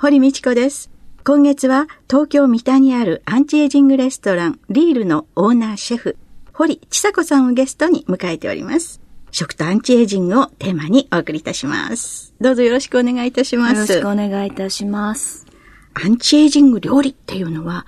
堀美智子です。今月は東京三田にあるアンチエイジングレストランリールのオーナーシェフ堀千佐子さんをゲストに迎えております。食とアンチエイジングをテーマにお送りいたします。どうぞよろしくお願いいたします。よろしくお願いいたします。アンチエイジング料理っていうのは、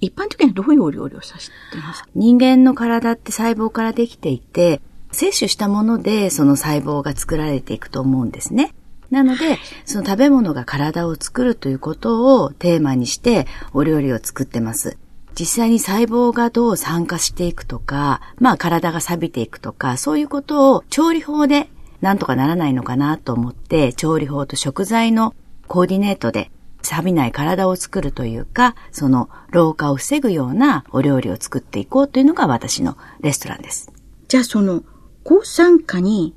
一般的にはどういうお料理を指してますか？人間の体って細胞からできていて、摂取したものでその細胞が作られていくと思うんですね。なので、その食べ物が体を作るということをテーマにしてお料理を作ってます。実際に細胞がどう酸化していくとか、体が錆びていくとか、そういうことを調理法でなんとかならないのかなと思って、調理法と食材のコーディネートで錆びない体を作るというか、その老化を防ぐようなお料理を作っていこうというのが私のレストランです。じゃあその抗酸化に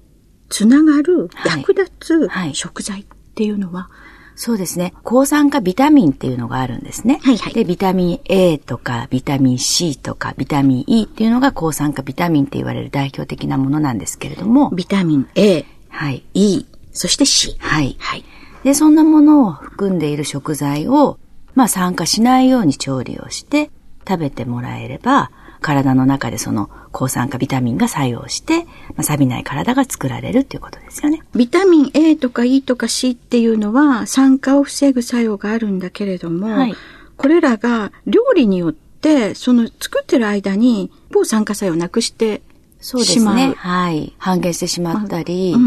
つながる役立つ食材っていうのは、そうですね。抗酸化ビタミンっていうのがあるんですね。で、ビタミン A とかビタミン C とかビタミン E っていうのが抗酸化ビタミンって言われる代表的なものなんですけれども、ビタミン A、E、そして C。で、そんなものを含んでいる食材を、酸化しないように調理をして食べてもらえれば、体の中でその抗酸化ビタミンが作用して、錆びない体が作られるということですよね。ビタミン A とか E とか C っていうのは酸化を防ぐ作用があるんだけれども、これらが料理によってその作ってる間に抗酸化作用をなくしてしまう。半減してしまったり、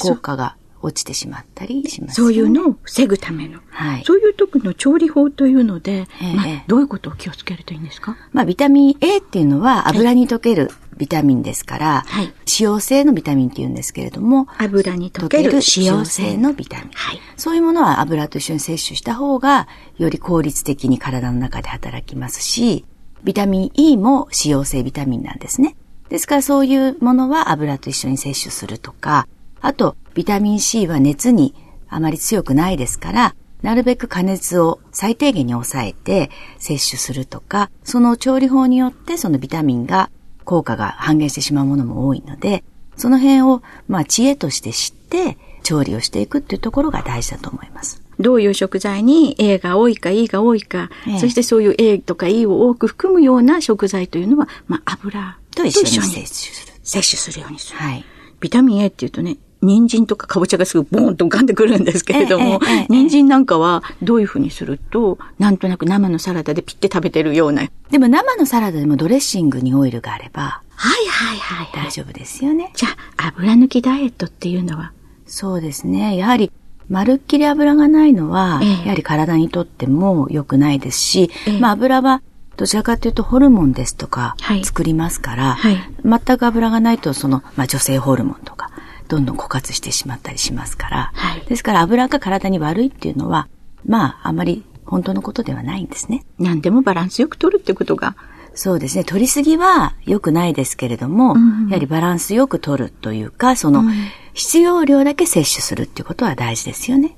効果が落ちてしまったりします、そういうのを防ぐための、そういう時の調理法というので、どういうことを気をつけるといいんですか？ビタミン A っていうのは油に溶けるビタミンですから、脂溶性のビタミンっていうんですけれども、油に溶ける脂溶性のビタミン、そういうものは油と一緒に摂取した方がより効率的に体の中で働きますし、ビタミン E も脂溶性ビタミンなんですね。ですからそういうものは油と一緒に摂取するとか、あとビタミン C は熱にあまり強くないですから、なるべく加熱を最低限に抑えて摂取するとか、その調理法によってそのビタミンが効果が半減してしまうものも多いので、その辺を知恵として知って調理をしていくっていうところが大事だと思います。どういう食材に A が多いか E が多いか、そしてそういう A とか E を多く含むような食材というのは、油と一緒に摂取するようにする。ビタミン A っていうとね、人参とかかぼちゃがすぐボーンと浮かんでくるんですけれども、人参なんかはどういうふうにすると、なんとなく生のサラダでピッて食べてるような。でも生のサラダでもドレッシングにオイルがあれば、大丈夫ですよね。じゃあ油抜きダイエットっていうのは、そうですね。やはりまるっきり油がないのは、やはり体にとっても良くないですし、油はどちらかというとホルモンですとか作りますから、全く油がないとその、女性ホルモンとかどんどん枯渇してしまったりしますから、ですから油が体に悪いっていうのは、あまり本当のことではないんですね。何でもバランスよく取るってことが、そうですね。取りすぎは良くないですけれども、やはりバランスよく取るというか、その必要量だけ摂取するっていうことは大事ですよね。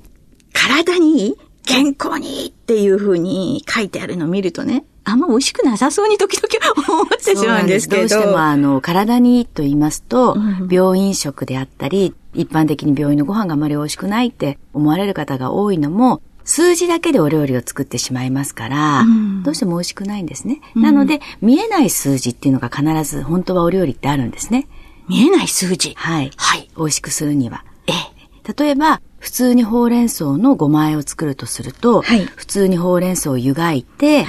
体にいい、健康にいいっていうふうに書いてあるのを見るとね、あんま美味しくなさそうに時々思ってしまうんですけど。どうしても体にいいと言いますと、病院食であったり、一般的に病院のご飯があまり美味しくないって思われる方が多いのも、数字だけでお料理を作ってしまいますから、どうしても美味しくないんですね。なので、見えない数字っていうのが必ず本当はお料理ってあるんですね。見えない数字。美味しくするには。例えば、普通にほうれん草のごま和えを作るとすると、普通にほうれん草を湯がいて、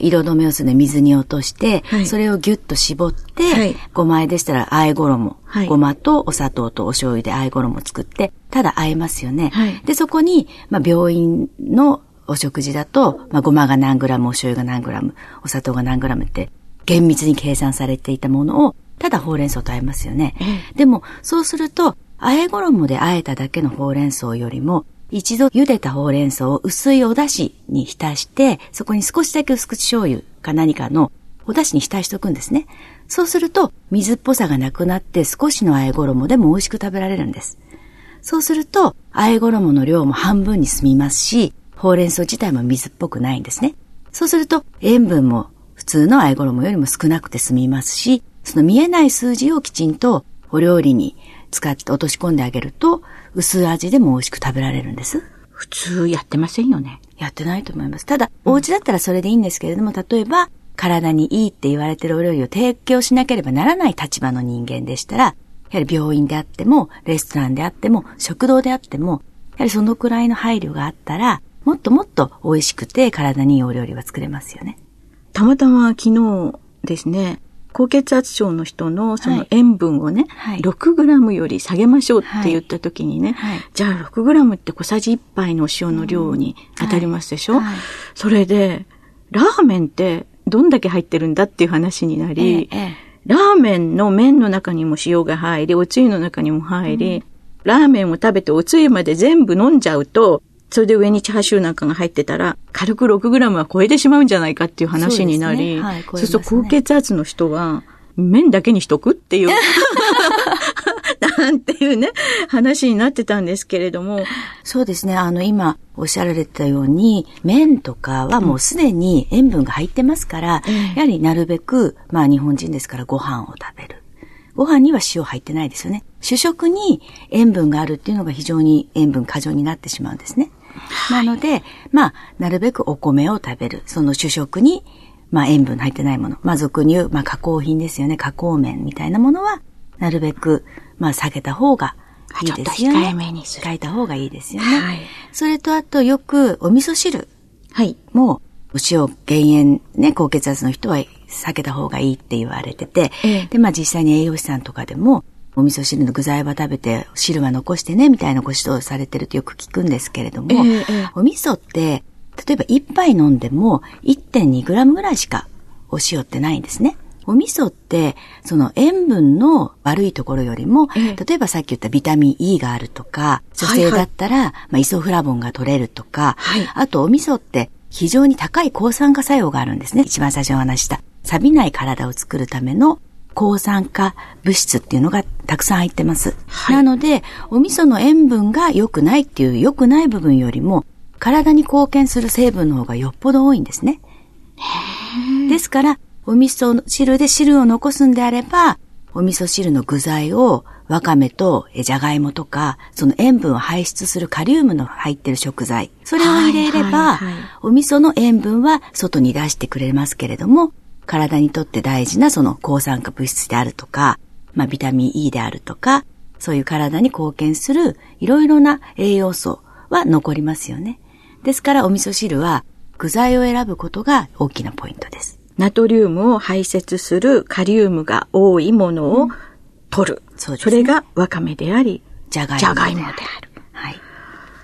色止めをするので水に落として、それをギュッと絞って、ごま和えでしたらあえ衣、ごまとお砂糖とお醤油であえ衣を作って、ただあえますよね。で、そこに、病院のお食事だと、ごまが何グラム、お醤油が何グラム、お砂糖が何グラムって厳密に計算されていたものを、ただほうれん草とあえますよね。でも、そうすると、あえ衣であえただけのほうれん草よりも、一度茹でたほうれん草を薄いお出汁に浸して、そこに少しだけ薄口醤油か何かのお出汁に浸しておくんですね。そうすると水っぽさがなくなって少しの和え衣でも美味しく食べられるんです。そうすると和え衣の量も半分に済みますし、ほうれん草自体も水っぽくないんですね。そうすると塩分も普通の和え衣よりも少なくて済みますし、その見えない数字をきちんとお料理に使って落とし込んであげると薄味でも美味しく食べられるんです。普通やってませんよね。やってないと思います。ただ、お家だったらそれでいいんですけれども、例えば体にいいって言われてるお料理を提供しなければならない立場の人間でしたら、やはり病院であってもレストランであっても食堂であっても、やはりそのくらいの配慮があったらもっともっと美味しくて体にいいお料理は作れますよね。たまたま昨日ですね、高血圧症の人のその塩分をね、はい、6グラムより下げましょうって言った時にね、はいはい、じゃあ6グラムって小さじ1杯の塩の量に当たりますでしょ、はいはい、それでラーメンってどんだけ入ってるんだっていう話になり、ラーメンの麺の中にも塩が入り、おつゆの中にも入り、ラーメンを食べておつゆまで全部飲んじゃうと、それで上にチャーシューなんかが入ってたら軽く6グラムは超えてしまうんじゃないかっていう話になり、そうすると高血圧の人は麺だけにしとくっていうなんていうね話になってたんですけれども、そうですね、今おっしゃられたように麺とかはもうすでに塩分が入ってますから、うん、やはりなるべく日本人ですからご飯を食べる。ご飯には塩入ってないですよね。主食に塩分があるっていうのが非常に塩分過剰になってしまうんですね。はい、なので、なるべくお米を食べる。その主食に、塩分入ってないもの。俗に言う、加工品ですよね。加工麺みたいなものは、なるべく、下げた方がいいですよね。ちょっと控えめにする。控えた方がいいですよね。はい、それと、あと、よく、お味噌汁。はい。もう、お塩減塩、ね、高血圧の人は、避けた方がいいって言われてて、で、実際に栄養士さんとかでも、お味噌汁の具材は食べて、汁は残してね、みたいなご指導されてるとよく聞くんですけれども、お味噌って、例えば1杯飲んでも 1.2 グラムぐらいしかお塩ってないんですね。お味噌って、その塩分の悪いところよりも、例えばさっき言ったビタミン E があるとか、女性だったら、イソフラボンが取れるとか、あとお味噌って非常に高い抗酸化作用があるんですね。一番最初にお話した。錆びない体を作るための抗酸化物質っていうのがたくさん入ってます。はい、なので、お味噌の塩分が良くないっていう良くない部分よりも、体に貢献する成分の方がよっぽど多いんですね。ですから、お味噌汁で汁を残すんであれば、お味噌汁の具材をわかめとじゃがいもとか、その塩分を排出するカリウムの入ってる食材、それを入れれば、お味噌の塩分は外に出してくれますけれども、体にとって大事なその抗酸化物質であるとか、ビタミン E であるとか、そういう体に貢献するいろいろな栄養素は残りますよね。ですからお味噌汁は具材を選ぶことが大きなポイントです。ナトリウムを排泄するカリウムが多いものを取る。それがわかめであり、じゃがいもである。はい。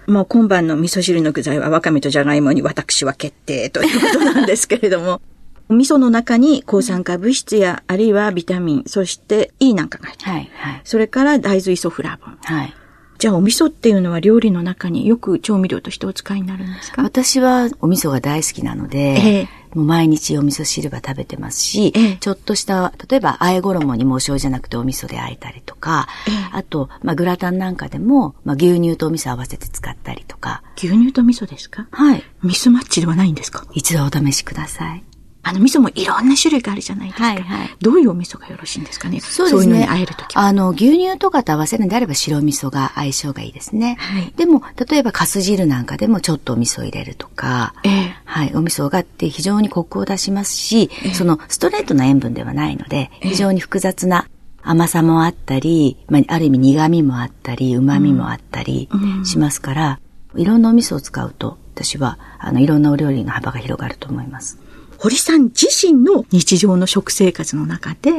もう今晩の味噌汁の具材はわかめとじゃがいもに私は決定ということなんですけれども。お味噌の中に抗酸化物質や、あるいはビタミン、そして E なんかが入ってる、それから大豆イソフラボン、じゃあお味噌っていうのは料理の中によく調味料としてお使いになるんですか？私はお味噌が大好きなので、もう毎日お味噌汁は食べてますし、ちょっとした例えば和え衣にもお醤油じゃなくてお味噌で和えたりとか、あと、グラタンなんかでも、牛乳とお味噌合わせて使ったりとか。牛乳と味噌ですか？はい。ミスマッチではないんですか？一度お試しください。味噌もいろんな種類があるじゃないですか。どういうお味噌がよろしいんですかね？そうですね。そういうのに和えるときは。牛乳とかと合わせるんであれば白味噌が相性がいいですね。でも、例えば、かす汁なんかでもちょっとお味噌入れるとか、お味噌があって非常にコクを出しますし、そのストレートな塩分ではないので、非常に複雑な甘さもあったり、ある意味苦味もあったり、旨味もあったりしますから、いろんなお味噌を使うと、私は、いろんなお料理の幅が広がると思います。堀さん自身の日常の食生活の中で、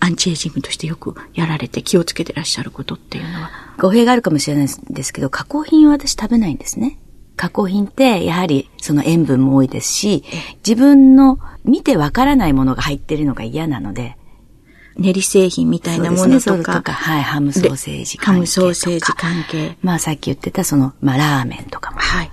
アンチエイジングとしてよくやられて気をつけてらっしゃることっていうのは、語弊があるかもしれないですけど、加工品は私食べないんですね。加工品ってやはりその塩分も多いですし、自分の見てわからないものが入っているのが嫌なので、練り製品みたいなものとか、ね、とか、はい、ハムソーセージ関係とか、ハムソーセージ関係、まあさっき言ってたそのまあラーメンとかも、はい、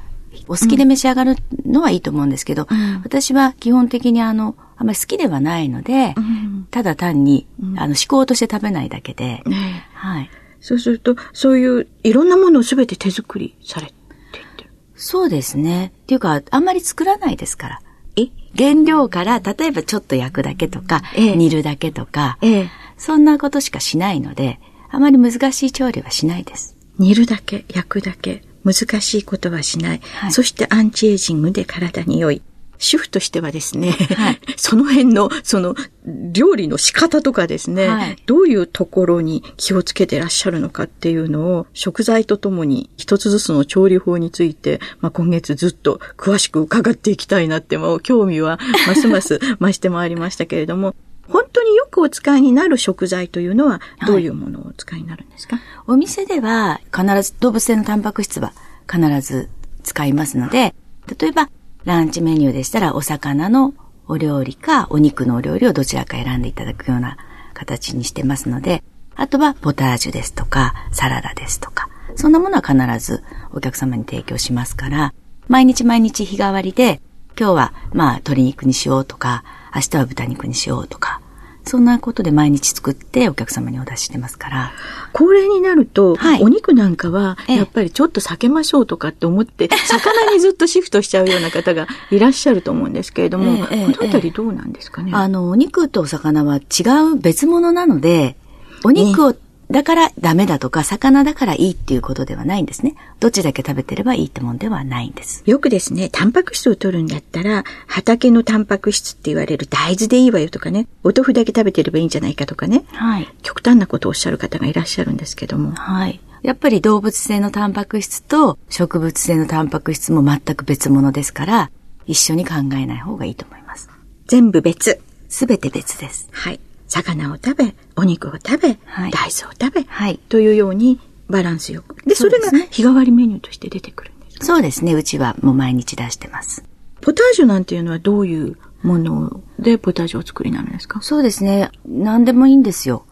お好きで召し上がるのはいいと思うんですけど、うん、私は基本的にあんまり好きではないので、うん、ただ単に、うん、思考として食べないだけで、うん、はい。そうするとそういういろんなものをすべて手作りされている。そうですね。っていうかあんまり作らないですから。原料から例えばちょっと焼くだけとか、煮るだけとか、そんなことしかしないので、あまり難しい調理はしないです。煮るだけ、焼くだけ、難しいことはしない。はい、そしてアンチエイジングで体に良い。主婦としてはですね、はい、その辺のその料理の仕方とかですね、はい、どういうところに気をつけてらっしゃるのかっていうのを食材とともに一つずつの調理法について、まあ、今月ずっと詳しく伺っていきたいなって、まあ、興味はますます増してまいりましたけれども本当によくお使いになる食材というのはどういうものをお使いになるんですか？はい、お店では必ず動物性のタンパク質は必ず使いますので、例えばランチメニューでしたらお魚のお料理かお肉のお料理をどちらか選んでいただくような形にしてますので、あとはポタージュですとかサラダですとか、そんなものは必ずお客様に提供しますから、毎日毎日日替わりで今日はまあ鶏肉にしようとか明日は豚肉にしようとか、そんなことで毎日作ってお客様にお出ししてますから。高齢になると、はい、お肉なんかはやっぱりちょっと避けましょうとかって思って、魚にずっとシフトしちゃうような方がいらっしゃると思うんですけれども、このあたりどうなんですかね。お肉とお魚は違う別物なので、お肉をだからダメだとか、魚だからいいっていうことではないんですね。どっちだけ食べてればいいってもんではないんです。よくですね、タンパク質を取るんだったら、畑のタンパク質って言われる大豆でいいわよとかね、お豆腐だけ食べてればいいんじゃないかとかね、はい、極端なことをおっしゃる方がいらっしゃるんですけども。はい。やっぱり動物性のタンパク質と植物性のタンパク質も全く別物ですから、一緒に考えない方がいいと思います。全部別。すべて別です。はい。魚を食べ、お肉を食べ、はい、大豆を食べ、はい、というようにバランスよく。で、それが日替わりメニューとして出てくるんですか？そうですね。うちはもう毎日出してます。ポタージュなんていうのはどういうものでポタージュを作りになるんですか？そうですね。何でもいいんですよ。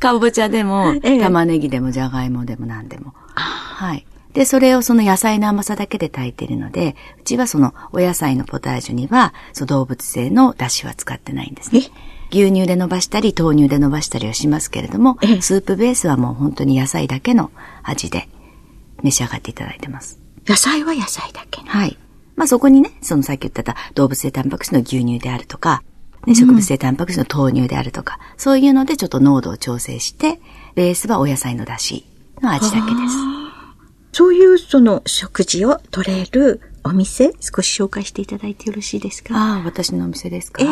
かぼちゃでも、玉ねぎでも、じゃがいもでも何でも。はい。で、それをその野菜の甘さだけで炊いてるので、うちはそのお野菜のポタージュには、その動物性の出汁は使ってないんですね。牛乳で伸ばしたり、豆乳で伸ばしたりはしますけれども、スープベースはもう本当に野菜だけの味で召し上がっていただいてます。野菜は野菜だけの。はい。まあそこにね、そのさっき言ってた動物性タンパク質の牛乳であるとか、ね、植物性タンパク質の豆乳であるとか、うん、そういうのでちょっと濃度を調整して、ベースはお野菜の出汁の味だけです。そういうその食事を取れるお店、少し紹介していただいてよろしいですか？ああ、私のお店ですか？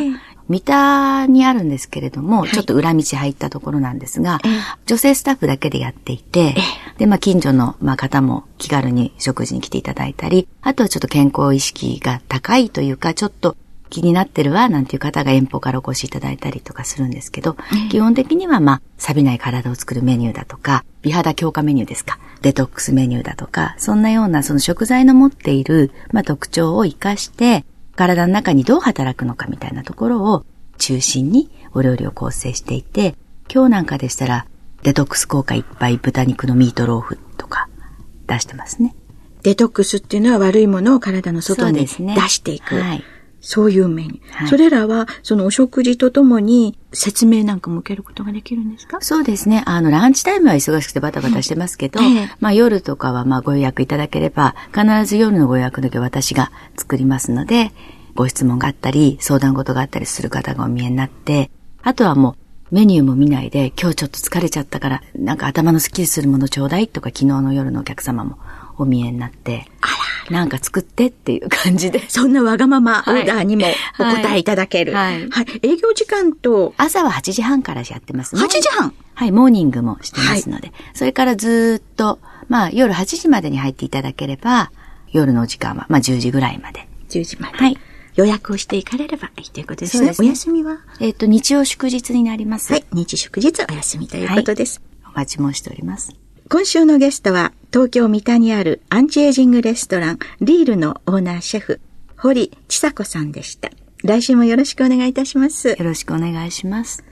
三田にあるんですけれども、はい、ちょっと裏道入ったところなんですが、女性スタッフだけでやっていて、で、まあ近所のまあ方も気軽に食事に来ていただいたり、あとはちょっと健康意識が高いというか、ちょっと気になってるわなんていう方が遠方からお越しいただいたりとかするんですけど、基本的にはまあ錆びない体を作るメニューだとか、美肌強化メニューですか、デトックスメニューだとか、そんなようなその食材の持っている、まあ、特徴を生かして、体の中にどう働くのかみたいなところを中心にお料理を構成していて、今日なんかでしたらデトックス効果いっぱい豚肉のミートローフとか出してますね。デトックスっていうのは悪いものを体の外に出していく。そうですね。はい。そういうメニュー。はい、それらは、そのお食事とともに説明なんかも受けることができるんですか？そうですね。ランチタイムは忙しくてバタバタしてますけど、まあ夜とかはまあご予約いただければ、必ず夜のご予約だけ私が作りますので、ご質問があったり、相談事があったりする方がお見えになって、あとはもうメニューも見ないで、今日ちょっと疲れちゃったから、なんか頭のスッキリするものちょうだいとか、昨日の夜のお客様もお見えになって、なんか作ってっていう感じで。そんなわがままオーダーにもお答えいただける。はい。はいはいはい、営業時間と。朝は8時半からやってますね。8時半はい、モーニングもしてますので。はい、それからずっと、まあ夜8時までに入っていただければ、夜の時間はまあ10時ぐらいまで。10時まで。はい。予約をしていかれればいいということですね。そうですね。お休みは日曜祝日になります。はい。日祝日お休みということです。はい、お待ち申しております。今週のゲストは東京三田にあるアンチエイジングレストランリールのオーナーシェフ堀千佐子さんでした。来週もよろしくお願いいたします。よろしくお願いします。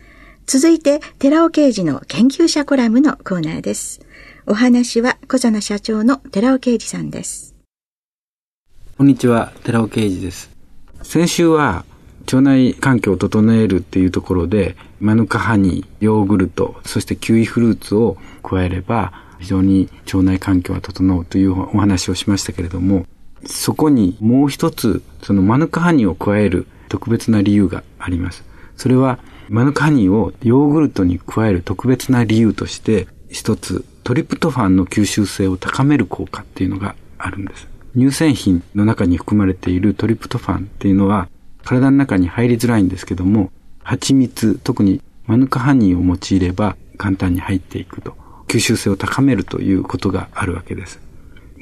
続いて、寺尾啓二の研究者コラムのコーナーです。お話は小佐野社長の寺尾啓二さんです。こんにちは、寺尾啓二です。先週は腸内環境を整えるっていうところで、マヌカハニー、ヨーグルト、そしてキウイフルーツを加えれば非常に腸内環境が整うというお話をしましたけれども、そこにもう一つそのマヌカハニーを加える特別な理由があります。それはマヌカハニーをヨーグルトに加える特別な理由として、一つトリプトファンの吸収性を高める効果っていうのがあるんです。乳製品の中に含まれているトリプトファンっていうのは体の中に入りづらいんですけども、蜂蜜、特にマヌカハニーを用いれば簡単に入っていくと、吸収性を高めるということがあるわけです。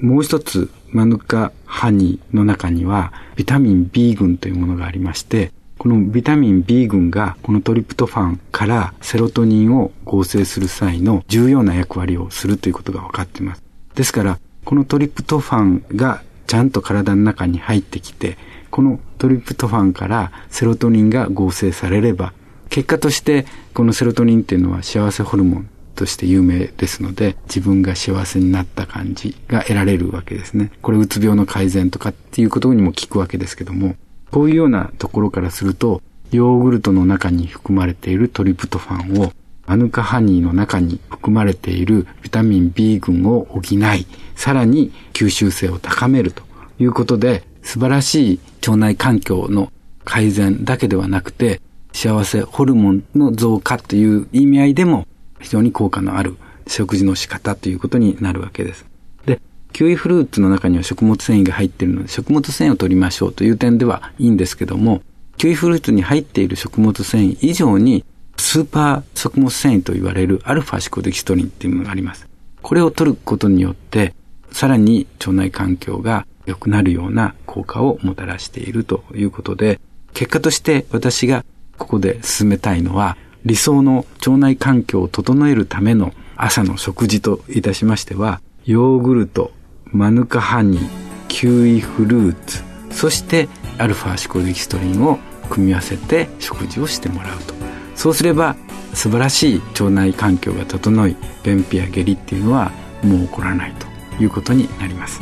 もう一つマヌカハニーの中にはビタミン B 群というものがありまして、このビタミン B 群がこのトリプトファンからセロトニンを合成する際の重要な役割をするということが分かっています。ですからこのトリプトファンがちゃんと体の中に入ってきて、このトリプトファンからセロトニンが合成されれば、結果としてこのセロトニンっていうのは幸せホルモンとして有名ですので、自分が幸せになった感じが得られるわけですね。これうつ病の改善とかっていうことにも効くわけですけども、こういうようなところからすると、ヨーグルトの中に含まれているトリプトファンをマヌカハニーの中に含まれているビタミン B 群を補い、さらに吸収性を高めるということで、素晴らしい腸内環境の改善だけではなくて、幸せホルモンの増加という意味合いでも非常に効果のある食事の仕方ということになるわけです。で、キウイフルーツの中には食物繊維が入っているので、食物繊維を取りましょうという点ではいいんですけども、キウイフルーツに入っている食物繊維以上にスーパー食物繊維と言われるアルファシコデキストリンというものがあります。これを取ることによってさらに腸内環境が良くなるような効果をもたらしているということで、結果として私がここで進めたいのは、理想の腸内環境を整えるための朝の食事といたしましては、ヨーグルト、マヌカハニー、キウイフルーツ、そしてアルファシコデキストリンを組み合わせて食事をしてもらうと。そうすれば素晴らしい腸内環境が整い、便秘や下痢っていうのはもう起こらないということになります。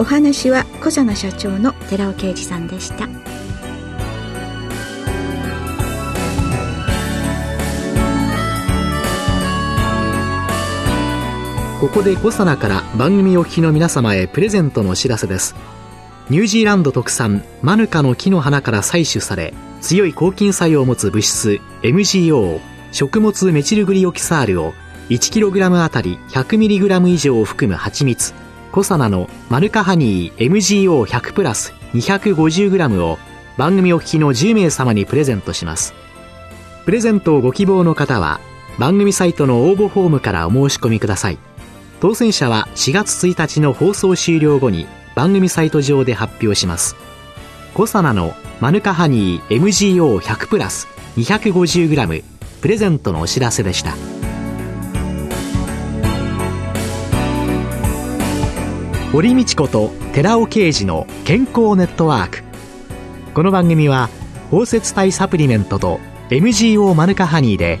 お話は小佐野社長の寺尾啓二さんでした。ここで小佐野から番組お聞きの皆様へプレゼントのお知らせです。ニュージーランド特産マヌカの木の花から採取され、強い抗菌作用を持つ物質 MGO 食物メチルグリオキサールを 1kg あたり 100mg 以上を含む蜂蜜コサナのマヌカハニー MGO100 プラス 250g を番組お聞きの10名様にプレゼントします。プレゼントをご希望の方は番組サイトの応募フォームからお申し込みください。当選者は4月1日の放送終了後に番組サイト上で発表します。コサナのマヌカハニー MGO100 プラス 250g プレゼントのお知らせでした。堀美智子と寺尾啓二の健康ネットワーク。この番組は包摂体サプリメントと MGO マヌカハニーで